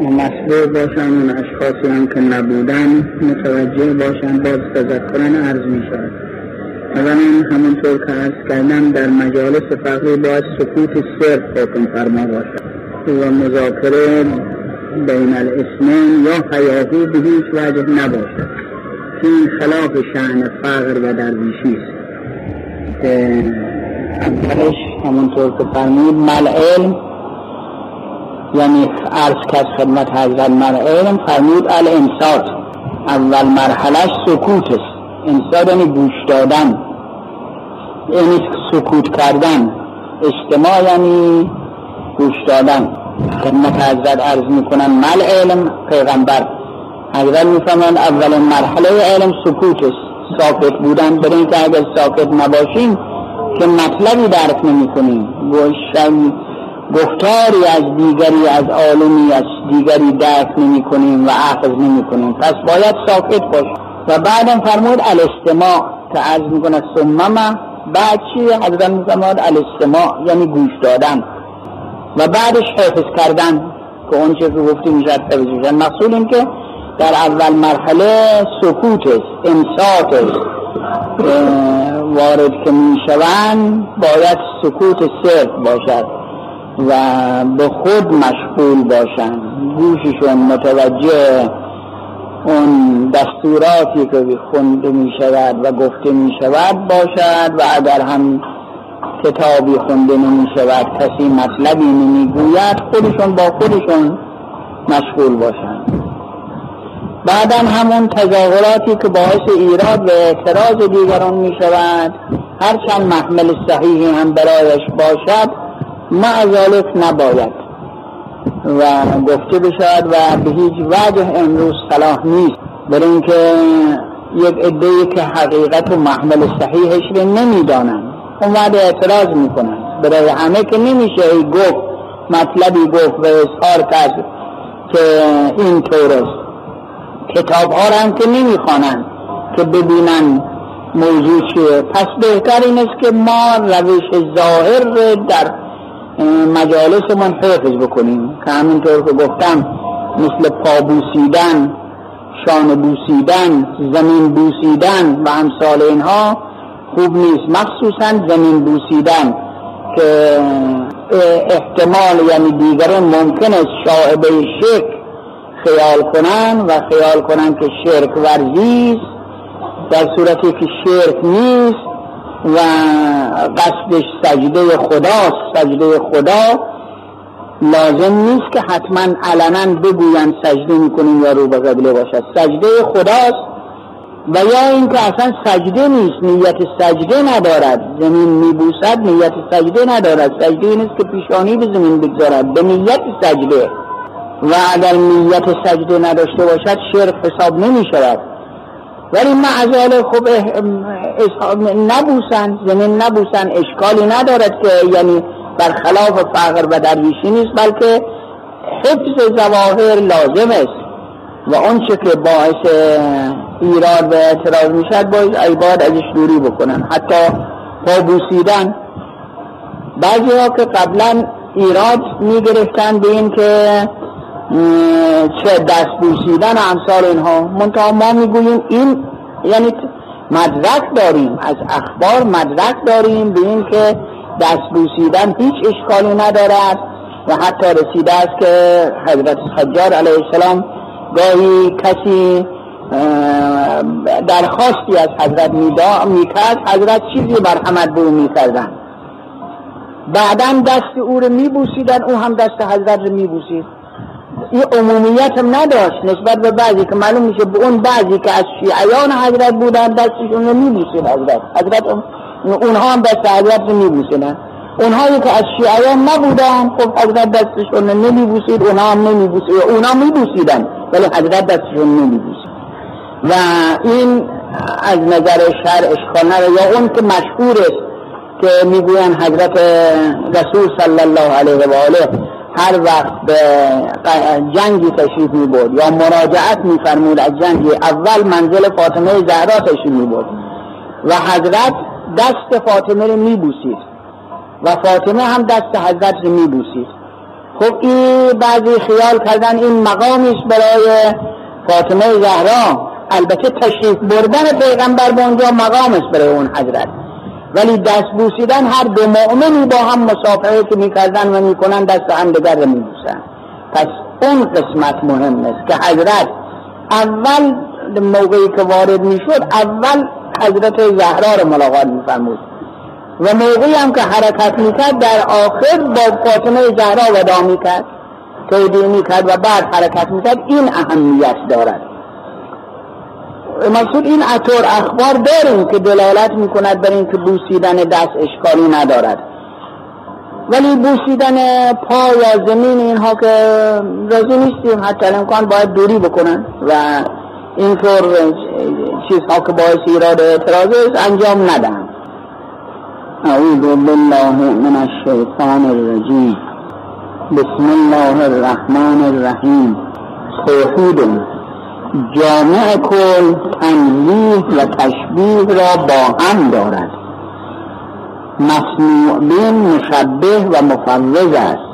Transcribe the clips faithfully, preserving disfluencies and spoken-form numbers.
و مشروع باشن، اون اشخاصی هم که نبودن متوجه باشن، باز تذکرن عرض می شود. اولا همونطور که عرض کردم در مجالس فقهی باید سکوت صرف حکم فرما باشد و مذاکره بین الاسمین یا هیاهو به هیچ وجه نباشد که این خلاف شأن فقر و درویشی است. اولش همونطور که فرمود مل علم، یعنی عرض کرد خدمت حضرت مرعیلم، فرمود الانصات اول مرحلش سکوت است. انصات یعنی گوش دادن، یعنی سکوت کردن. اجتماع یعنی گوش دادن. خدمت حضرت عرض میکنن مرعیلم پیغمبر حضرت میفهمند اول مرحله علم سکوت است، ساکت بودن. برای که اگر ساکت نباشیم که مطلبی درک نمی کنیم. گوشم گفتاری از دیگری، از عالمی از دیگری درک نمی کنیم و اخذ نمی کنیم، پس باید ساکت باشیم. و بعدم فرمود الاستماع که عرض می کنه سممه، بعد چیه؟ حضرت می فرمود الاستماع یعنی گوش دادن و بعدش حفظ کردن که اون چیز رو گفتیم میشد حفظ میشن. مقصود این که در اول مرحله سکوت است، امساک است وارد که می شوند، باید سکوت صرف باشد و به خود مشغول باشن، گوششون متوجه اون دستوراتی که خونده می شود و گفته می شود باشد. و اگر هم کتابی خونده نمی شود، کسی مطلبی نمی گوید، خودشون با خودشون مشغول باشن. بعدا همون تظاهراتی که باعث ایراد و اعتراض دیگران می شود، هرچند محمل صحیحی هم برایش باشد، معذالک نباید و گفته بشود و به هیچ وجه امروز صلاح نیست. برای اینکه یک عده‌ای که حقیقت و محمل صحیحش رو نمیدانند اون وعده اعتراض میکنند. برای همه که نمیشه گفت مطلبی گفت و اظهار کرد که این طور است. کتاب ها هم که نمیخوانند که ببینند موضوع چیه. پس بهتر این است که ما روش ظاهر رو در مجالس من حفظ بکنیم که همینطور که گفتم مثل پا بوسیدن، شانه بوسیدن، زمین بوسیدن و امثال اینها خوب نیست، مخصوصا زمین بوسیدن که احتمال یعنی دیگران ممکن است شائبه شرک خیال کنن و خیال کنن که شرک ورزیست، در صورتی که شرک نیست و قصدش سجده خداست. سجده خدا لازم نیست که حتما علنا بگوین سجده میکنیم یا رو به قبله باشد. سجده خداست و یا این که اصلا سجده نیست، نیت سجده ندارد. زمین میبوسد نیت سجده ندارد. سجده نیست که پیشانی به زمین بگذارد به نیت سجده. و اگر نیت سجده نداشته باشد شرک حساب نمیشود. ولی معزاله خب نبوسن، زمین نبوسن، اشکالی ندارد که یعنی برخلاف فقر و درویشی نیست، بلکه حفظ ظواهر لازم است و اون چه که باعث ایراد و اعتراض می شد باید عباد ازش دوری بکنن. حتی پا بوسیدن بعضی ها که قبلا ایراد می گرفتن به این که چه دست بوسیدن امثال اینها، منطقه ما میگوییم این یعنی مدرک داریم از اخبار، مدرک داریم به این که دست بوسیدن هیچ اشکالی ندارد و حتی رسیده است که حضرت حجاج علیه السلام گاهی کسی درخواستی از حضرت میکرد، حضرت چیزی برحمد به او میکردن، بعدن دست او رو میبوسیدن، او هم دست حضرت رو میبوسید. این عمومیت هم نداشت نسبت به بعضی که معلوم میشه به اون بعضی که از شیعیان حضرت بودن دستشون رو میبوسید حضرت. حضرت اونها هم دست حضرت رو میبوسیدن. اونهایی که از شیعیان نبودن خب حضرت دستشون رو نمیبوسید، اونها هم نمیبوسید. اونها میبوسیدن ولی حضرت دستشون نمیبوسید. و این از نظر شرع اشکال نداره. یا اون که مشهور است که میگوین حضرت رسول صلی الله علیه و آله هر وقت به جنگی تشریف می بود یا مراجعت می فرمود از جنگی، اول منزل فاطمه زهرا تشریف می بود و حضرت دست فاطمه رو می بوسید و فاطمه هم دست حضرت رو می بوسید. خب این بعضی خیال کردن این مقامیست برای فاطمه زهرا، البته تشریف بردن پیغمبر به اونجا مقامیست برای اون حضرت، ولی دست بوسیدن هر دو مؤمنی با هم مسافره که میکردن و میکنن دست همدیگر رو میبوسن. پس اون قسمت مهم است که حضرت اول موقعی که وارد میشد اول حضرت زهرا رو ملاقات میفرمود و موقعی هم که حرکت میکرد در آخر با فاطمه زهرا ودا میکرد، تودیع میکرد و بعد حرکت میکرد. این اهمیت دارد. مقصود این اطور اخبار داریم که دلالت میکند بر این که بوسیدن دست اشکالی ندارد، ولی بوسیدن پا یا زمین اینها که راضی نیستیم، حتی الامکان باید دوری بکنن و اینطور چیزها که باعث ایراد اعتراض است انجام ندن. اعوذ بالله من الشیطان الرجیم. بسم الله الرحمن الرحیم. توحید جامع کل تنزیه و تشبیه را با هم دارد. مسموع بین مشبه و مفوض است،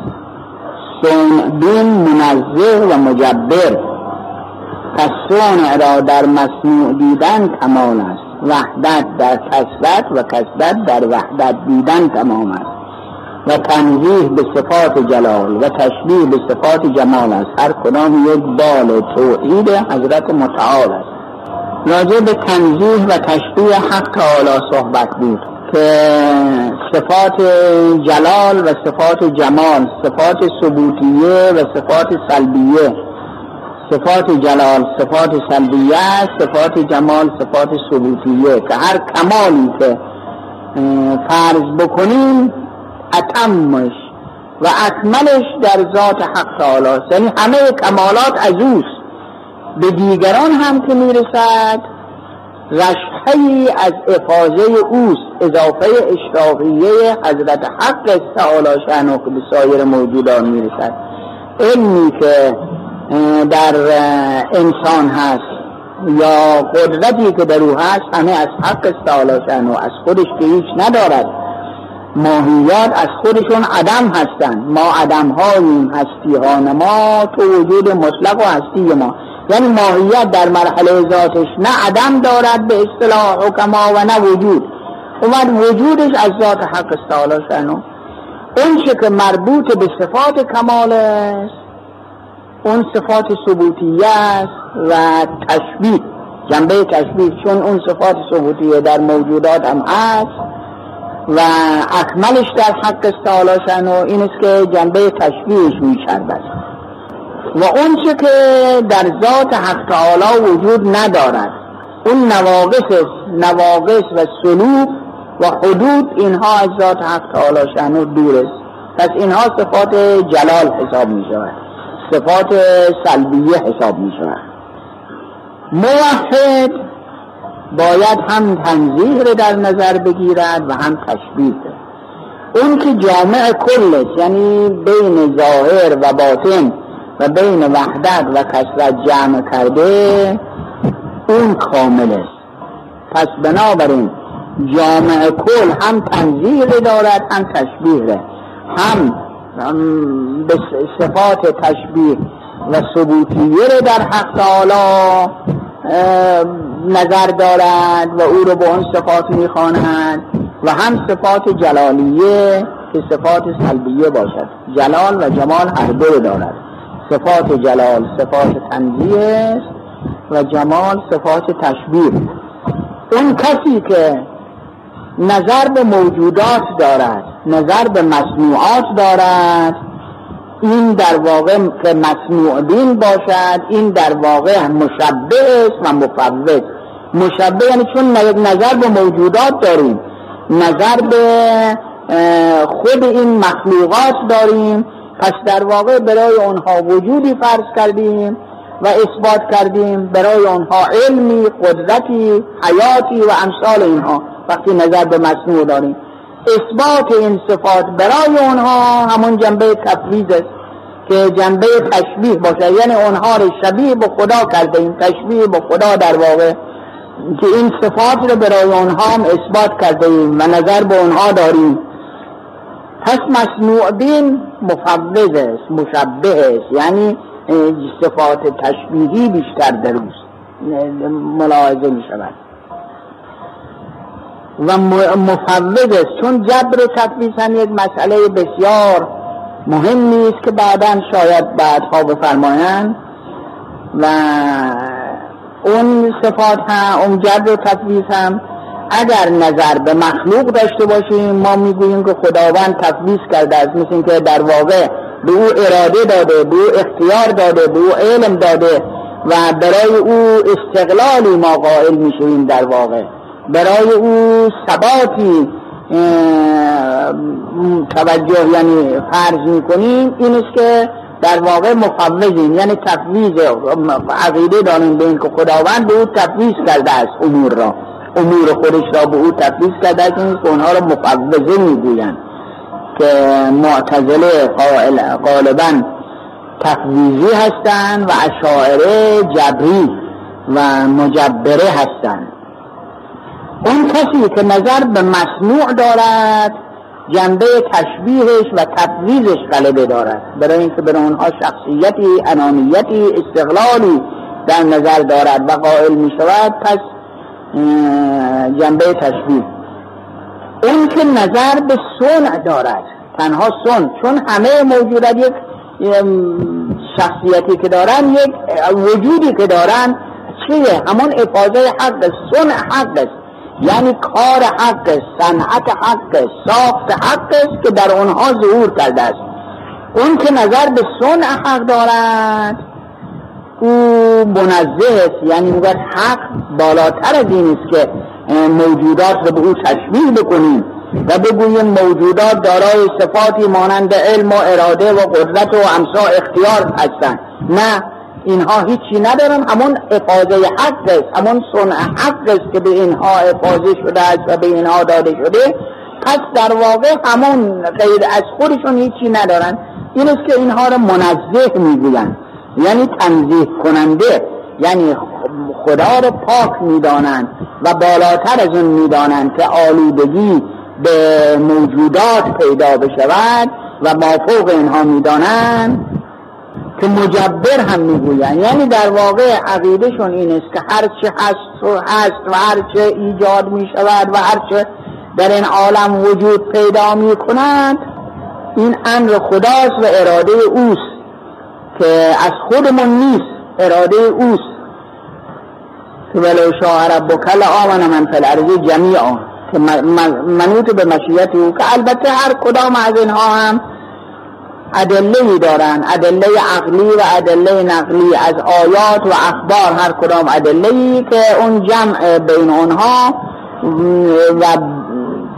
صنع بین منزه و مجبر. پس صنع را در مسموع دیدن تمام است، وحدت در کثرت و کثرت در وحدت دیدن تمام است، و تنزیه به صفات جلال و تشبیه به صفات جمال است. هر کدام یک بال توحید حضرت متعال است. راجع به تنزیه و تشبیه حق تعالی صحبت بود که صفات جلال و صفات جمال، صفات ثبوتیه و صفات سلبیه، صفات جلال صفات سلبیه، صفات جمال صفات ثبوتیه، که هر کمالی که فرض بکنیم اتمش و اکملش در ذات حق تعالی است. یعنی همه کمالات از اوست. به دیگران هم که میرسد رشحه‌ای از افاضه اوست، اضافه اشرافیه حضرت حق تعالی شأنه که به سایر موجودان میرسد. علمی که در انسان هست یا قدرتی که در او هست همه از حق تعالی شأنه، از خودش که هیچ ندارد. ماهیات از خودشون عدم هستند. ما عدم هاییم، هستی ها ما تو وجود مطلق و هستی ما. یعنی ماهیت در مرحله ذاتش نه عدم دارد به اصطلاح حکما و نه وجود، اومد وجودش از ذات حق تعالی شأنه. اون چه که مربوط به صفات کمال است اون صفات ثبوتیه است و تشبیه، جنبه تشبیه، چون اون صفات ثبوتیه در موجودات هم هست و اکملش در حق تعالی شأنه این است که جنبه تشبیهش می‌چربد. و اون چه که در ذات حق تعالی وجود ندارد اون نواقص نواقص و سلوک و حدود، اینها از ذات حق تعالی شأنه دور است. پس اینها صفات جلال حساب می‌شود، صفات سلبیه حساب می‌شود. موحد باید هم تنزیه را در نظر بگیرد و هم تشبیه. اون که جامع کلش، یعنی بین ظاهر و باطن و بین وحدت و کثرت جمع کرده، اون کامل است. پس بنابراین جامع کل هم تنزیه را دارد هم تشبیه را، هم به صفات تشبیه و ثبوتیه را در حق تعالی نظر دارد و او رو به اون صفات میخواند، و هم صفات جلالیه که صفات سلبیه باشد. جلال و جمال هر دو دارد. صفات جلال صفات تنزیه و جمال صفات تشبیه. اون کسی که نظر به موجودات دارد، نظر به مصنوعات دارد، این در واقع که مسموع بین باشد، این در واقع مشبه است و مفوض. مشبه یعنی چون نظر به موجودات داریم، نظر به خود این مخلوقات داریم، پس در واقع برای آنها وجودی فرض کردیم و اثبات کردیم، برای آنها علمی، قدرتی، حیاتی و امثال اینها. وقتی نظر به مسموع داریم اثبات این صفات برای آنها همون جنبه تفویض است که جنبه تشبیه باشه. یعنی آنها رو شبیه به خدا کرده، این تشبیه به خدا در واقع که این صفات رو برای آنها هم اثبات کرده ایم و نظر به آنها داریم. پس مسموع بین مفوضش، مشبهش، یعنی صفات تشبیهی بیشتر در روز ملاحظه می شود و مفوضش، چون جبر و تفویض هم یک مسئله بسیار مهم نیست که بعداً شاید بعدها بفرمایند و اون صفات هم، اون جبر و تفویض هم اگر نظر به مخلوق داشته باشیم ما میگوییم که خداوند تفویض کرده است، مثل که در واقع به او اراده داده، به او اختیار داده، به او علم داده و برای او استقلالی ما قائل میشویم، در واقع برای او ثباتی توجه یعنی فرض میکنیم. این است که در واقع مفوضیم، یعنی تفویض عقیده داریم به این که خداوند به او تفویض کرده است، امور را امور خودش را به او تفویض کرده است. این که اونها را مفوضه میگویند که معتزله غالبا تفویضی هستند و اشاعره جبری و مجبره هستند. اون کسی که نظر به مسموع دارد جنبه تشبیهش و تفویضش غلبه دارد، برای اینکه برای اونها شخصیتی، انانیتی، استقلالی در نظر دارد و قائل می شود، پس جنبه تشبیه. اون که نظر به صنع دارد، تنها صنع، چون همه موجودات یک شخصیتی که دارن، یک وجودی که دارن چیه؟ همون افاضه حق است، صنع حق است، یعنی کار حق است، صنعت حق است، ساخت حق است که در اونها ظهور کرده است. اون که نظر به صنع حق دارد او منزه است، یعنی میگوید حق بالاتر از این است که موجودات رو به او تشبیه بکنیم و بگوییم موجودات دارای صفاتی مانند علم و اراده و قدرت و امسا اختیار هستند. نه، اینها هیچی ندارن، همون افاضه حق است، همون صنع حق است که به اینها افاضه شده است و به اینها داده شده. پس در واقع همون غیر از خودشون هیچی ندارن. این است که اینها رو منزه میگویند، یعنی تنزیه کننده، یعنی خدا رو پاک میدانند و بالاتر از اون میدانند که آلودگی به موجودات پیدا بشود و مافوق اینها میدانند که مجبر هم میگویند، یعنی در واقع عقیدشون این است که هر چه هست و هست و هر چه ایجاد میشود و هر چه در این عالم وجود پیدا میکنند این امر خداست و اراده اوست که از خودمون نیست، اراده اوست. ولو شاء ربک لآمن من فی الارض جمیعا، که منوط به مشیت او، که البته هر کدام از اینها هم ادله دارن، ادله عقلی و ادله نقلی از آیات و اخبار، هر کدام ادله که اون جمع بین اونها و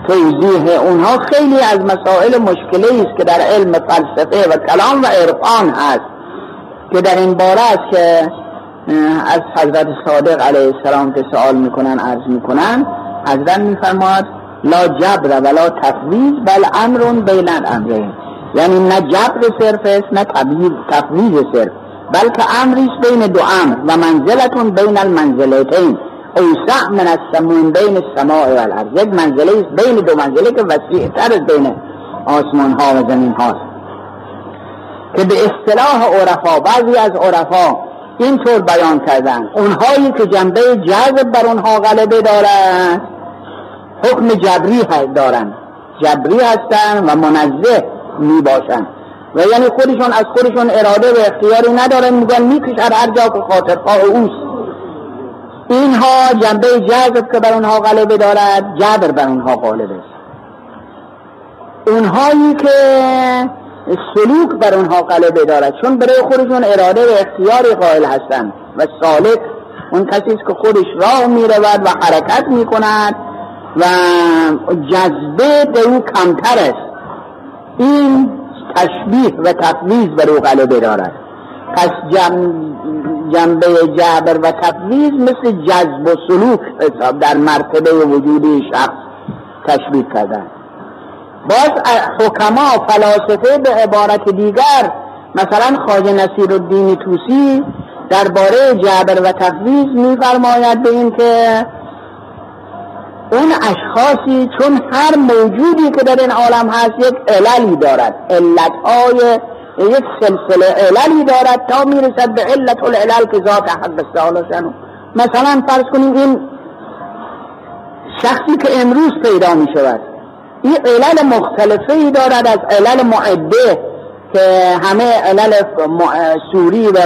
توضیح اونها خیلی از مسائل مشکلی است که در علم فلسفه و کلام و عرفان هست، که در این باره است که از حضرت صادق علیه السلام که سوال میکنن، عرض میکنن، حضرت میفرماد لا جبر ولا تفویض بل امر بین الامرین، یعنی نه جبر صرف است نه تفویض صرف، بلکه امری است بین دو امر و منزلتون بین المنزلتین اوسع من السمون بین السماء و الارض، یک منزله است بین دو منزله که وسیعتر از بین آسمان ها و زمین هاست، که به اصطلاح عرفا، بعضی از عرفا اینطور بیان کردن، اونهایی که جنبه جذب بر اونها غلبه دارند حکم جبری دارند، جبری هستند و منزه می باشند و یعنی خودشون از خودشون اراده و اختیاری ندارن، میگن میکشن هر جا که خاطرخواه اوست. اینها جنبه جذب که بر اونها غلبه دارد، جبر بر اونها غالب است. اونهایی که سلوک بر اونها غلبه دارد، چون برای خودشون اراده و اختیاری قائل هستند، و سالک اون کسی است که خودش راه میرود و حرکت میکند و جذبه به او کمتر است، این تشبیه و تفویض بر او غلبه دارد. پس جنبه جبر و تفویض مثل جذب و سلوک حساب در مرتبه وجودی شخص تشبیه کردن. باز حکما، فلاسفه به عبارت دیگر، مثلا خواجه نصیرالدین طوسی درباره جبر و تفویض می‌فرماید به این که اون اشخاصی، چون هر موجودی که در این عالم هست یک عللی دارد، علتهای یک سلسله عللی دارد تا میرسد به علت العلل که ذات حد استعالاشن. مثلا فرض کنیم این شخصی که امروز پیدا می شود این علل مختلفی دارد، از علل معده که همه علل سوری و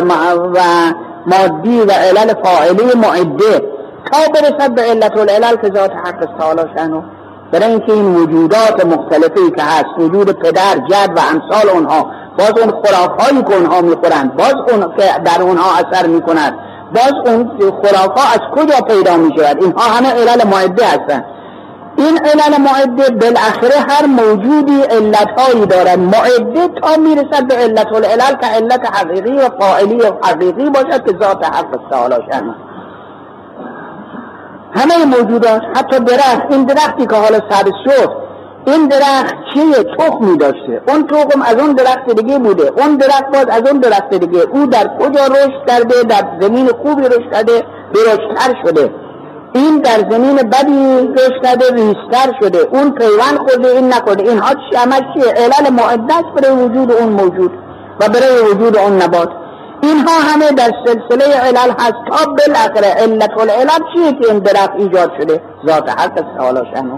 مادی و علل فاعلی معده، تا برسد به علت العلل که ذات حق استعالاشن. برای اینکه این وجودات مختلفی که هست، وجود پدر، جد و امثال اونها، باز اون خرافایی که اونها میخورند، باز اون که در اونها اثر میکند، باز اون خرافا از کجا پیدا میشود؟ اینها همه علل معده هستند. این علل معده بالاخره هر موجودی علتهایی دارد، معده تا میرسد به علت العلل که علت حقیقی و فاعلی و حقیقی باشد که ذات حق استعالاشن. همه موجودات، حتی درخت، این درختی که حالا سر شد، این درخت چیه؟ تخمی داشته، اون تخم از اون درخت دیگه بوده، اون درخت باز از اون درخت دیگه، او در کجا رشد کرده؟ در زمین خوبی رشد کرده، درشتر شده. این در زمین بدی رشد کرده، ریزتر شده. اون پیوند خورده، این نکرده. اینها چی؟ همه چیه؟ علل معدت برای وجود اون موجود و برای وجود اون نبات. اینها همه در سلسله علل هست تا بالاخره علت العلل چیه که این درخت ایجاد شده؟ ذات حق استعالاشن.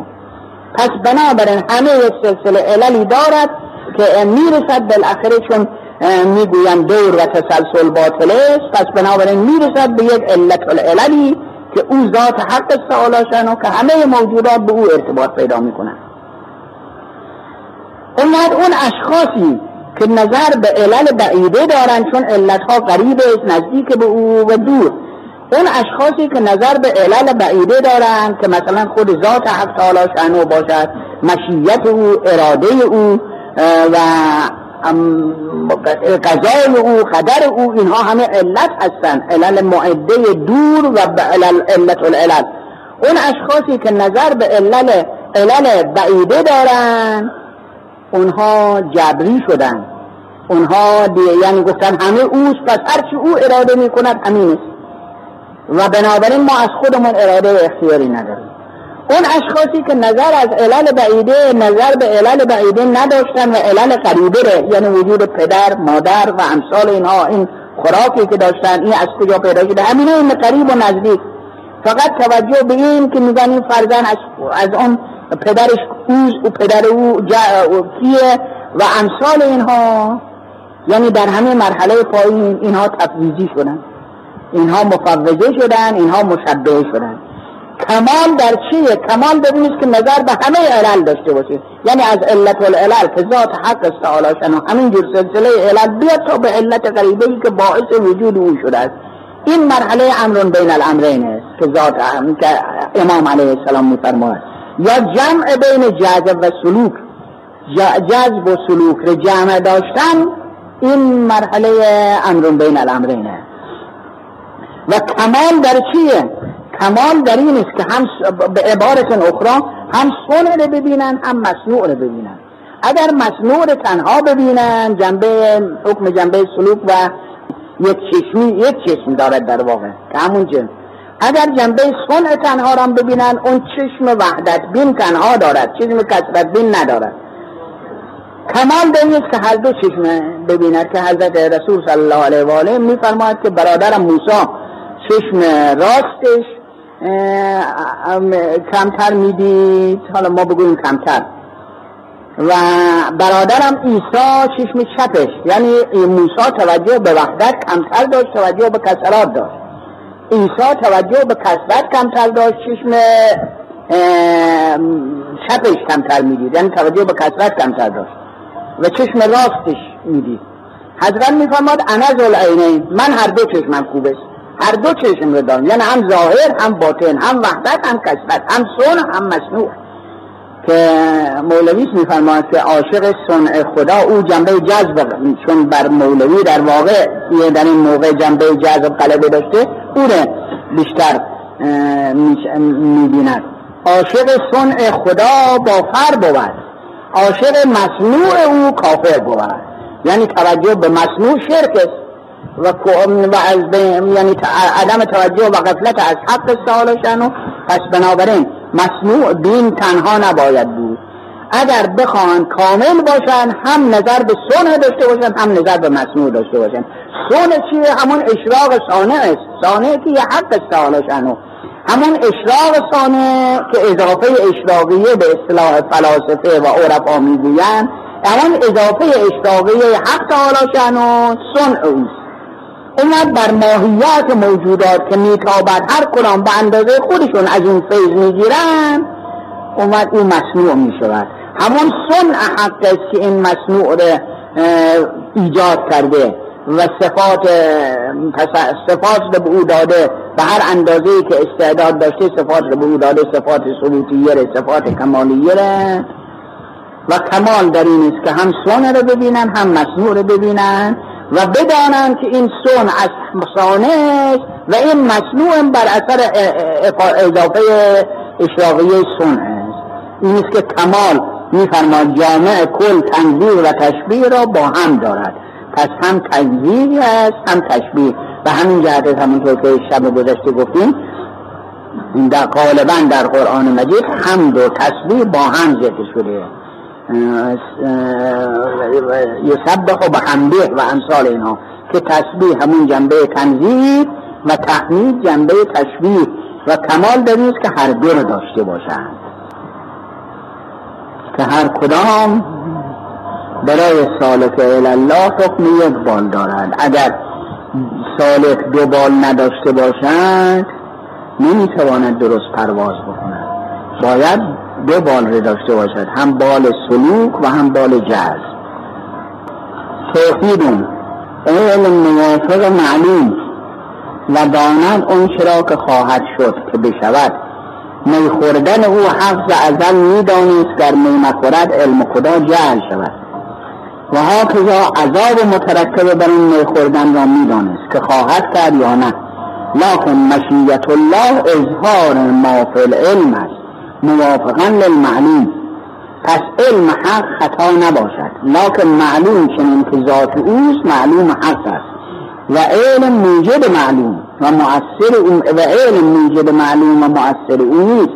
پس بنابراین همه سلسله عللی دارد که میرسد بالاخره، چون میگویند دور و تسلسل باطله است، پس بنابراین میرسد به یک علت العللی که او ذات حق استعالاشن و که همه موجودات به او ارتباط پیدا میکنند. اونها اون اشخاصی که نظر به علل بعیده دارن، چون علتها قریب است، نزدیک به او و دور، اون اشخاصی که نظر به علل بعیده دارن که مثلا خود ذات حق تعالی شأنه باشد، مشیت او، اراده او و قضای او، قدر او، اینها همه علت هستن، علل معده دور و علت العلل. اون اشخاصی که نظر به علل علل بعیده دارن اونها جبری شدن، اونها یعنی گفتن همه اوست، پس هرچی او اراده می کند همین است و بنابراین ما از خودمون اراده و اختیاری نداریم. اون اشخاصی که نظر از علل بعیده، نظر به علل بعیده نداشتن و علل قریبه، یعنی وجود پدر، مادر و امثال اینها، این خوراکی که داشتن این از کجا پیدا شده، همینه، این قریب و نزدیک. فقط توجه به این که میگن این فرزند از, از اون پدرش اوز و پدر او کیه و امثال اینها، یعنی در همه مرحله پایین اینها تفویضی شدن، اینها مفوضه شدن، اینها مشبه شدن. کمال در چیه؟ کمال در اونیست که نظر به همه علل داشته باشه، یعنی از علت العلل که ذات حق استعالاشن و همینجور سلسله علل بیاد تا به علت قریبهی که باعث وجود او شده است. این مرحله امرون بین الامرین است که ذات که امام علیه السلام می‌فرماید، یا جمع بین جذب و سلوک، جذب و سلوک را جمع داشتن، این مرحله امرون بین الامرین است. و کمال در چیه؟ کمال در این است که هم به عبارت اخرى هم صنع را ببینن هم مصنوع را ببینن. اگر مصنوع را تنها ببینن، جنبه حکم جنبه سلوک و یک چشمی یک چشم دارد در واقع که همون جنب. اگر جنبه صنع تنها را ببینن، اون چشم وحدت بین تنها دارد، چشم کثرت بین ندارد. کمال در این است که هر دو چشم ببیند، که حضرت رسول صلی الله علیه و آله می‌فرماید که برادرم موسی چشم راستش کمتر میدید، حالا ما بگوییم کمتر، و برادرم عیسی چشم چپش، یعنی موسی توجه به وحدت کمتر داشت، توجه به کثرت داشت، عیسی توجه به کثرت کمتر داشت، چشم چپش کمتر میدید، یعنی توجه به کثرت کمتر داشت و چشم راستش میدید. حضرت میفرماد انا ذوالعینین، من هر دو چشمم خوب است، هر دو چشم رو دارم، یعنی هم ظاهر هم باطن، هم وحدت هم کثرت، هم صنع هم مصنوع. که مولوی میفرماید که عاشق صنع خدا او جنبه جذب، چون بر مولوی در واقع یه در این موقع جنبه جذب غلبه داشته، او رو بیشتر میبیند. عاشق صنع خدا کافر بود، عاشق مصنوع او کافر بود، یعنی توجه به مصنوع شرک است و و از بین، یعنی عدم توجه و غفلت از حق استعالاشن. پس بنابراین مسموع دین تنها نباید بود. اگر بخوان کامل باشن، هم نظر به صنع داشته باشن، هم نظر به مسموع داشته باشن. صنع چیه؟ همون اشراق صانع است، صانع که یه حق استعالش انو، همون اشراق صانع که اضافه اشراقیه به اصطلاح فلاسفه و عرفا میگوین، همون اضافه اشراقیه حق تعالش انو صنع اوست. اومد بر ماهیت موجودات که میتابد هر کلام به اندازه خودشون از این فیض میگیرن، اومد اون مصنوع میشود. همون صنع حق است که این مصنوع رو ایجاد کرده و صفات صفات رو به او داده، به هر اندازه‌ای که استعداد داشته صفات رو به او داده، صفات ثبوتیه رو، صفات کمالیه رو. و کمال در این است که هم صنع رو ببینن، هم مصنوع رو ببینن و بدانند که این سون از مصانه و این مصنوع بر اثر اضافه اشراقیه سون است. این است که کمال می‌فرماید جامع کل تنزیه و تشبیه را با هم دارد. پس هم تنزیه است هم تشبیه. و همین جهت همونطور که شب گذشته گفتیم در غالبا در قرآن مجید حمد و تسبیح با هم ذکر شده، یسبح بحمده و امثال اینها، که تسبیح همون جنبه تنزیه و تحمید جنبه تشبیه و کمال در نیست که هر دو رو داشته باشند، که هر کدام برای سالک الی الله حکم یک بال دارند. اگر سالک دو بال نداشته باشند نمیتواند درست پرواز بکنند، باید دو بال رو داشته باشد، هم بال سلوک و هم بال جذب. توحید علم موافق معلوم و داند اون چرا که خواهد شد که بشود. می خوردن او حفظ ازل می دانست، گر می نخورد علم خدا جهل شود. و ها که عذاب مترکب بر این می خوردن را می دانست که خواهد کرد یا نه. لکن مشیت الله اظهار ما فی العلم است موافقاً للمعلوم، پس علم حق خطا نباشد، لکن معلوم چنین که ذات اوست معلوم حق است و علم موجب معلوم و مؤثر او و علم موجب معلوم و مؤثر او نیست.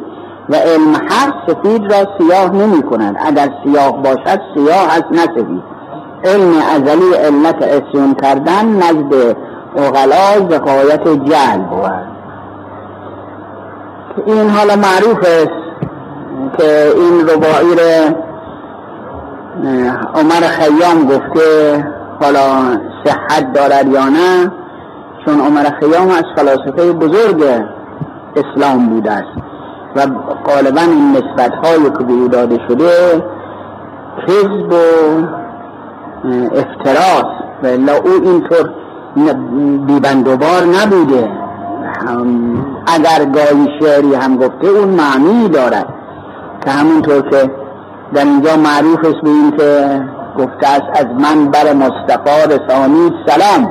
و علم حق سفید را سیاه نمی کند، اگر سیاه باشد سیاه از نسبی. علم ازلی علت اسیون کردن نزد اغلا زقایت جهل بود. این حالا معروف است که این رباعی رو عمر خیام گفته، حالا صحت دارد یا نه، چون عمر خیام از فلاسفه بزرگ اسلام بوده است و غالبا این نسبت هایی که به او داده شده کذب و افتراس و الا او اینطور بیبندوبار نبوده. اگر گاهی شعری هم گفته اون معنی دارد، که همونطور که در اینجا معروف است به این که گفته است از من بر مصطفی رسانید سلام،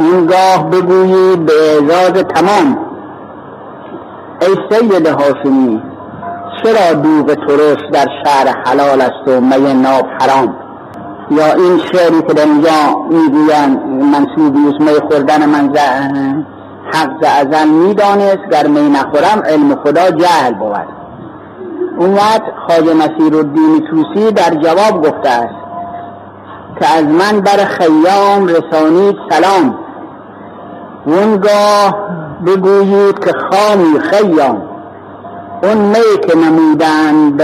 اون گاه بگویی به اعزاز تمام ای سید هاشمی چرا دوغ ترش در شهر حلال است و می ناب حرام. یا این شعری که در اینجا میگوین منصوبی است، می خوردن من زهن حفظ ازن می دانست گر می نخورم علم خدا جهل بود. اون وقت خواجه نصیرالدین طوسی در جواب گفته است که از من بر خیام رسانید سلام، اونگاه بگویید که خامی خیام اون می که نمیدن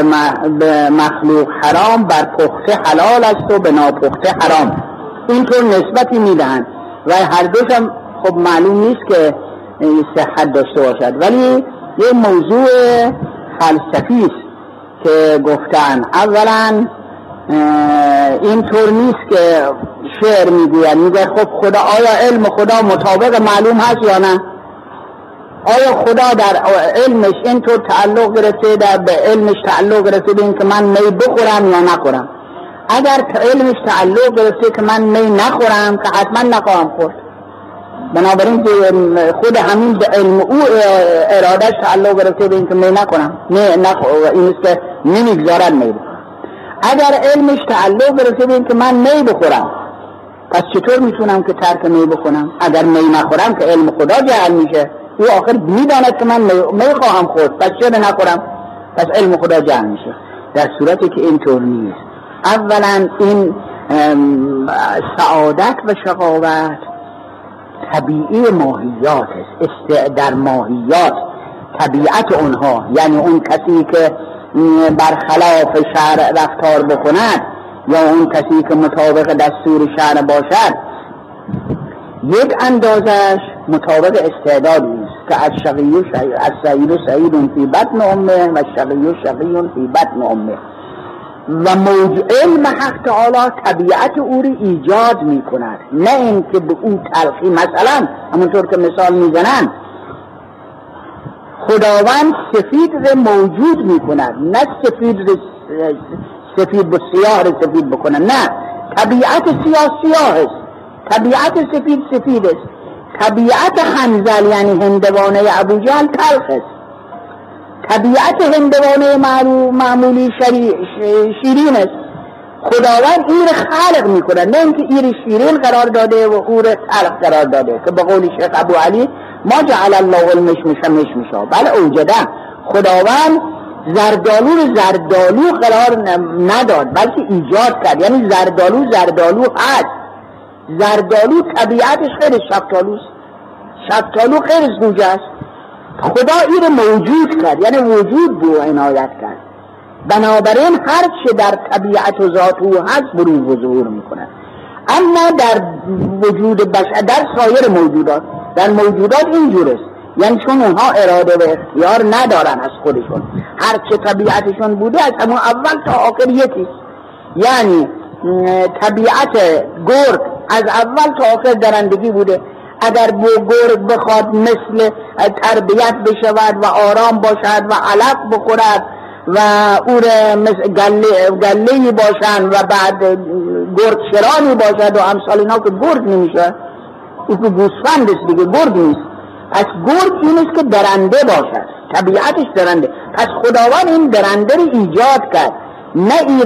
به مخلوق حرام بر پخته حلال است و به ناپخته حرام. اینطور نسبتی میدن و هر دوشم خب معلوم نیست که صحت داشته باشد، ولی یه موضوع فلسفی است که گفتن. اولا اینطور نیست که شعر میگوید میگه خب خدا، آیا علم خدا مطابق معلوم هست یا نه؟ آیا خدا در علمش اینطور تعلق گرفته، در به علمش تعلق گرفته به این که من می بخورم یا نخورم؟ اگر علمش تعلق گرفته که من می نخورم که حتما نخواهم خورد، بنابراین خود همین به علم او ارادش تعلق گرفته به این که می نکنم نه نخورم، این است که نمیگذارد می بخورم. اگر علمش تعلق گرفته به این که من می بخورم، پس چطور میتونم که ترک می بخورم؟ اگر می نخورم که علم خدا جهل میشه، او آخر میداند که من می خواهم خورد، پس چرا نخورم؟ پس علم خدا جمع میشه. در صورتی که اینطور نیست. اولا این سعادت و شقاوت طبیعی ماهیات است، در ماهیات طبیعت اونها، یعنی اون کسی که برخلاف شرع رفتار بکند یا اون کسی که مطابق دستور شرع باشد یک اندازش مطابق استعدادی است که از شقی و شقی از سعید و سعید فی بطن امه و شقی و شقی فی بطن امه و موجعل حق تعالی طبیعت او رو ایجاد می کند، نه اینکه به او تلقی. مثلا همونطور که مثال می زنن خداوند سفید رو موجود می کند، نه سفید رو سفید با سیاه رو سفید بکنه، نه، طبیعت سیاه سیاه است، طبیعت سفید سفید است، طبیعت حنزل یعنی هندوانه ابوجهل تلخ است، طبیعت هندوانه معمولی شیرین است. خداوند این رو خلق می کنه، نه اینکه این رو شیرین قرار داده و او رو تلخ قرار داده، که به قول شیخ ابو علی ما جعل الله المشمش مشمشا، بله اوجده. خداوند زردالو رو زردالو قرار نداد بلکه ایجاد کرد، یعنی زردالو زردالو هست. زردالو طبیعتش خیلی شفتالوست، شفتالو خیلی زوجه است. خدا این رو موجود کرد، یعنی وجود به عنایت کرد. بنابراین هر چه در طبیعت و ذات او هست بروز و ظهور میکنه. اما در وجود بشر، در سایر موجودات، در موجودات اینجور است، یعنی چون اونها اراده و اختیار ندارن از خودشون، هر چه طبیعتشون بوده از همون اول تا آخر یکیست. یعنی طبیعت گرگ از اول تا آخر درندگی بوده، اگر بو گرگ بخواد مثل تربیت بشود و آرام باشد و علف بخورد و او مثل گله گلهی باشند و بعد گرگ شرانی باشد و امثال اینا که گرگ نمیشه، او که گوسفند است دیگه، گرگ نیست. پس گرگ این است که درنده باشد، طبیعتش درنده. پس خداوند این درنده رو ایجاد کرد، نه این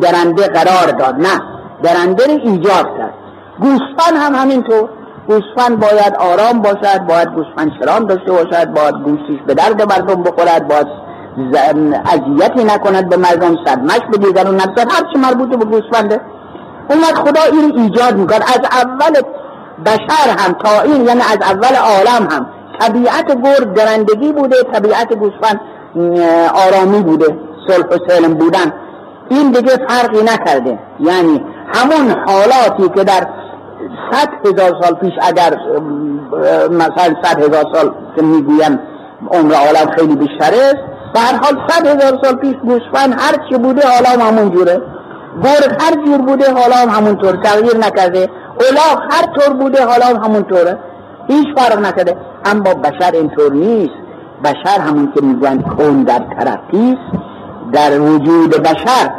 درنده قرار داد، نه، درنده رو ایجاد کرد. گوسفند هم همینطور، گوسفند باید آرام باشد، باید گوسفند شرام داشته باشد، باید گوشتش به درد مردم بخورد، باید اذیتی نکند به مردم، صدمش به دیگران نزند، هر چی مربوط به گوسفنده. اون وقت خدا این ایجاد میکرد. از اول بشر هم تا این، یعنی از اول عالم هم، طبیعت گرد درندگی بوده، طبیعت گوسفند آرامی بوده، صلح و سلم بودن. این دیگه فرقی نکرده، یعنی همون حالاتی که در صد هزار سال پیش، اگر مثلا صد هزار سال که میگویم عمر عالم خیلی بیشتره است، به هر حال صد هزار سال پیش گوسفند هر چی بوده حالا همون جوره، گرگ هر جور بوده حالا همونطور، تغییر نکرده، الاغ هر طور بوده حالا همونطوره، هیچ فرق نکرده. اما بشر اینطور نیست. بشر همون که میگن کون در ترقی است. در وجود بشر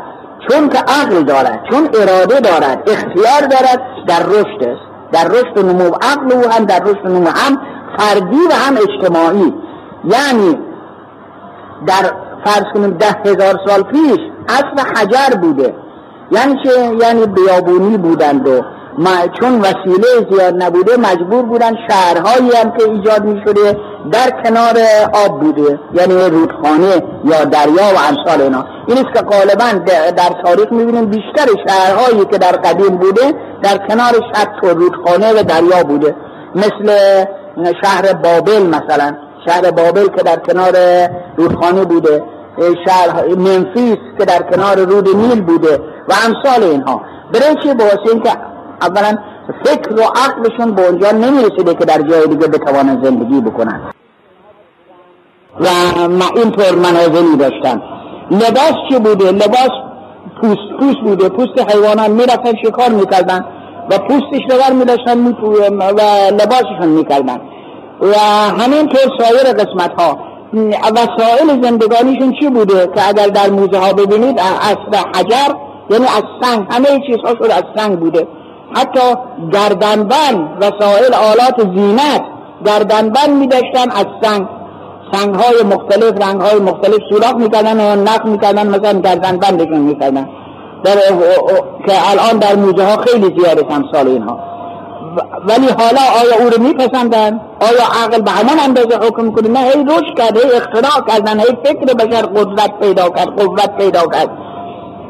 چون که عقل دارد، چون اراده دارد، اختیار دارد، در رشد است، در رشد و نمو عقل و هم در رشد و نمو هم فردی و هم اجتماعی. یعنی در فرض کنیم ده هزار سال پیش اصل حجر بوده، یعنی چه؟ یعنی بیابونی بودند و ما چون وسیله زیاد نبوده مجبور بودن شهرهایی هم که ایجاد می شده در کنار آب بوده، یعنی رودخانه یا دریا و امثال اینا. این است که غالبا در تاریخ می بینیم بیشتر شهرهایی که در قدیم بوده در کنار شط و رودخانه و دریا بوده، مثل شهر بابل مثلا، شهر بابل که در کنار رودخانه بوده، شهر منفیس که در کنار رود نیل بوده و امثال اینها. برای چی؟ بواسطه اینکه اولا فکر و عقلشون به اونجا نمیرسیده که در جای دیگه بتوانن زندگی بکنن و اینطور منازلی داشتن. لباس چی بوده؟ لباس پوست, پوست بوده، پوست حیوانان میرفتن شکار میکردن و پوستش رو میداشتن و لباسشون میکردن و همینطور سایر قسمت ها. وسائل زندگانیشون چی بوده که اگر در موزه ها ببینید اصل حجر یعنی از سنگ، همه چیزها شده از سنگ بوده، حتی گردنبند، وسائل آلات زینت گردنبند می داشتن از سنگ، سنگ های مختلف، رنگ های مختلف، سوراخ می کردن و نقش می کردن، مثلا گردنبندشون می کردن که الان در موزه ها خیلی زیاده امثال اینها. ولی حالا آیا او رو میپسندن؟ آیا عقل به همان اندازه حکم کنه؟ نه، هی روش کرد، هی اختراع کردن، هی فکر بشر قدرت پیدا کرد قدرت پیدا کرد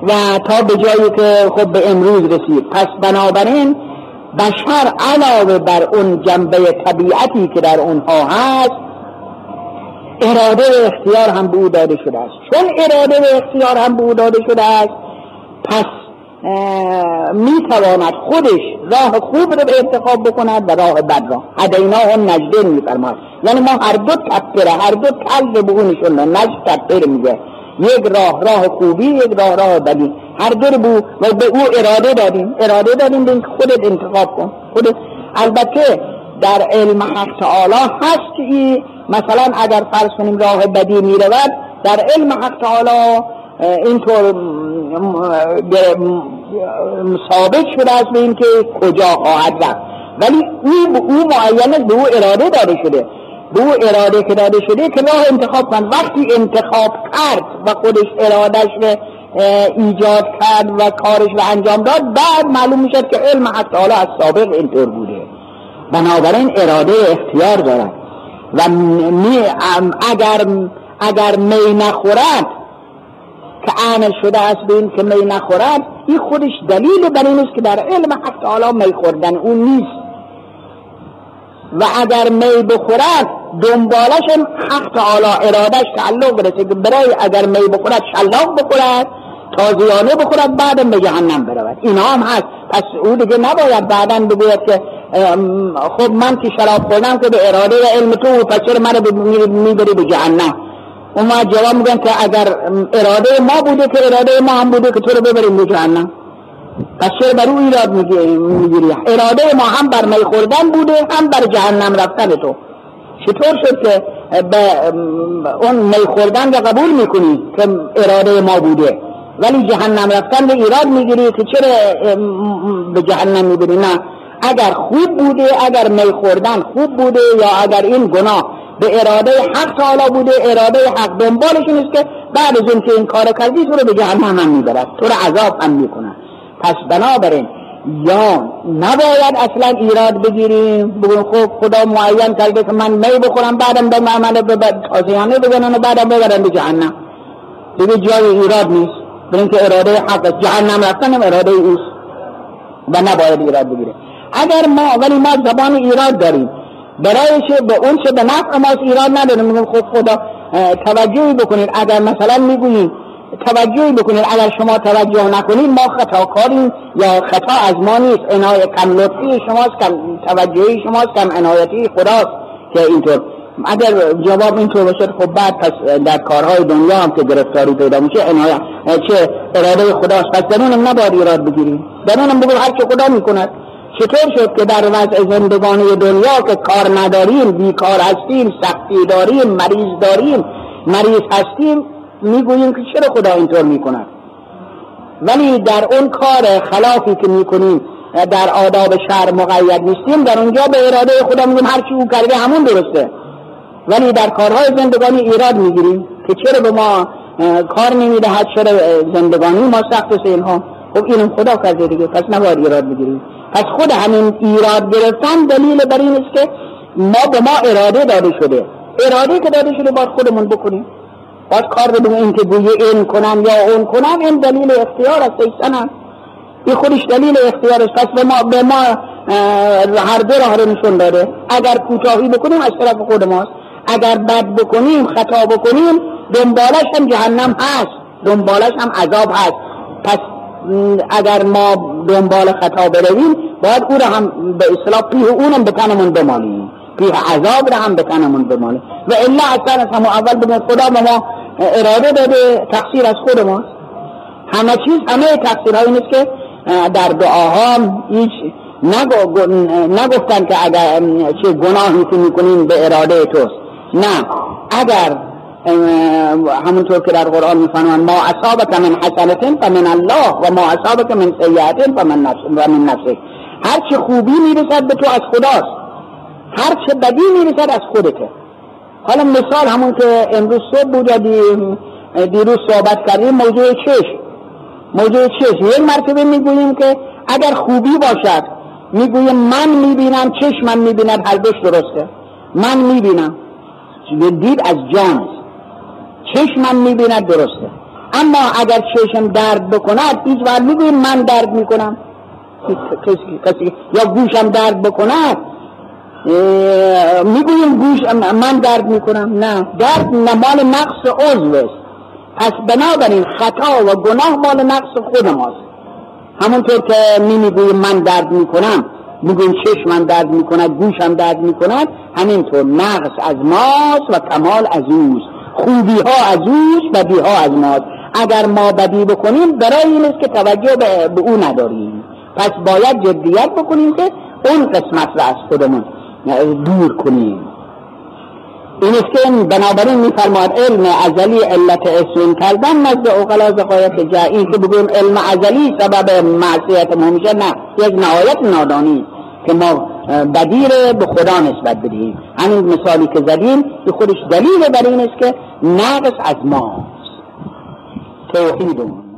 و تا به جایی که خب به امروز رسید. پس بنابراین بشر علاوه بر اون جنبه طبیعتی که در اونها هست، اراده و اختیار هم به او داده شده است. چون اراده و اختیار هم به او داده شده است، پس می تواند خودش راه خوب رو به انتخاب بکند و راه بد را. هدیناهم نجدین می فرماید، یعنی ما هر دو تپره، هر دو تل به او نشوند. نجد تپره میگه، یک راه راه خوبی، یک راه راه بدی، هر دو رو بو و به او اراده دادیم اراده دادیم به خودت انتخاب کن خودت. البته در علم حق تعالی هست که مثلا اگر فرض کنیم راه بدی می رود، در علم حق تعالی اینطور ثابت شده است به این که کجا خواهد رفت، ولی او او معین به او اراده داده شده، به او اراده که داده شده که راه انتخاب کند. وقتی انتخاب کرد و خودش ارادش و ایجاد کرد و کارش و انجام داد، بعد معلوم می شد که علم حق تعالی از سابق اینطور بوده. بنابراین اراده اختیار دارد و می اگر اگر می نخورد که عامل شده است به این که می نخورد، این خودش دلیل بر این است که در علم حق تعالی می خوردن اون نیست. و اگر می بخورد دنبالش حق تعالی ارادش تعلق برسه که برای اگر می بخورد شلاق بخورد، تازیانه بخورد، بعدم به جهنم برود. اینا هم هست. پس او دیگه نباید بعدا بگوید که خب من که شراب خوردم که به اراده و علم تو، پس چرا من رو میبری به جهنم؟ اونا جواب میگن که اگر اراده ما بوده که اراده ما هم بوده که تو رو ببریم به جهنم، پس چرا بر او ایراد میگیری؟ اراده ما هم بر می خوردن بوده هم بر جهنم رفتن تو. چطور شد که به اون می خوردن رو قبول میکنی که اراده ما بوده، ولی جهنم رفتن رو ایراد میگیری که چرا به جهنم میبری؟ نه، اگر خوب بوده، اگر می خوردن خوب بوده یا اگر این گناه به اراده حق تعالی بوده، اراده حق دنبالشون است که بعد از اینکه این کار کردی تو رو به جهنم هم میبرد، تو رو عذاب هم میکنن. پس بنابراین یا نباید اصلا ایراد بگیریم بگویم خب خدا معین کرده که من می بخورم بعدم به معامله تازیانه بزنن و بعدم ببرن به جهنم، دیگه جای ایراد نیست، برای اینکه اراده حق است. جهنم رفتن هم اراده اوست و نباید ایراد بگیریم. اگر ما ولی ما زبان ایراد داریم، برایش به اون چه به نفع ماست ایراد نداریم، میگم خب خدا توجهی بکنید. اگر مثلا میگوییم توجهی بکنید، اگر شما توجه نکنید ما خطاکاریم یا خطا از ما نیست، عنایت کم لطفی شماست، کم توجهی شماست، کم عنایتی خداست که اینطور. اگر جواب اینطور باشه خب بعد پس در کارهای دنیا هم که گرفتاری پیدا میشه عنایت چه اراده خداست، پس درونم نباید ایراد بگیریم، درونم بگو هر چه خدا میکند. چطور شد که در وضع زندگانی دنیا که کار نداریم، بیکار هستیم، سختی داریم، مریض داریم، مریض هستیم، میگوییم که چرا خدا اینطور میکند؟ ولی در اون کار خلافی که میکنیم در آداب شرع مقید نیستیم، در اونجا به اراده خدا میگیم هرچی او کرده همون درسته، ولی در کارهای زندگانی ایراد میگیریم که چرا به ما کار نمیدهد، چرا زندگانی ما سخت است اینها. خب اینم خدا کرده دیگه، پس نباید ایراد بگیریم. پس خود همین ایراد گرفتن دلیل بر این است که ما به ما اراده داده شده، اراده که داده شده باید خودمون بکنیم، باید کار بدون این که بویه این کنم یا اون کنم. این دلیل اختیار است، ایسان این خودش دلیل اختیار است. پس به ما, به ما هر دو راه رو نشون داده. اگر کوتاهی بکنیم از طرف خود ماست، اگر بد بکنیم خطا بکنیم دنبالش هم جهنم هست، دنبالش هم عذاب هست. پس اگر ما دنبال خطا برویم باید او را هم به اصطلاح پیه اونم به تنمون بمالیم، پیه عذاب را هم به تنمون بمالیم و الا اصلا از همه اول بگم خدا به ما اراده داده، تقصیر از خود ما. همه چیز، همه تقصیر های نیست که در دعاها هیچ نگفتن که اگر چه گناهی که میکنیم به اراده توست، نه. اگر همونطور که در قرآن میفرمایند ما اصابک من حسنة فمن الله و ما اصابک من سیئة فمن نفسک، هر چه خوبی میرسد به تو از خداست، هر چه بدی میرسد از خودته. حالا مثال همون که امروز صبح بود یا دیروز صحبت کردیم، موضوع چشم موضوع چشم یک مرتبه میگوییم که اگر خوبی باشد میگویه من میبینم، چشمم میبیند، هر دوش درسته. من میبینم، دید از جان، چشمم میبیند درسته، اما اگر چشم درد بکند هیچ وقت میگوییم من درد میکنم. یا گوشم درد بکند میگوییم گوش من درد میکنم. نه، درد مال نقص عضوست، پس بنابراین خطا و گناه مال نقص خود ماست. همونطور که می میگوییم من درد میکنم، میگوییم چشمم درد میکند، گوشم درد میکند، همینطور نقص از ماست و کمال از اوست. خوبی ها از اوست، بدی ها از ماست. اگر ما بدی بکنیم برای این است که توجه به او نداریم. پس باید جدیت بکنیم که اون قسمت را از خودمون دور کنیم. این است که بنابراین میفرماد علم ازلی علت اسلام کردن نزد عقلا زقایت جایی، که بگویم علم ازلی سبب معصیت ما میشه، نه، یک نهایت نادانی که ما بدی را به خدا نسبت بدیم. همین مثالی که زدیم به خودش دلیل بر این است که نقص از ماست. توحیدمون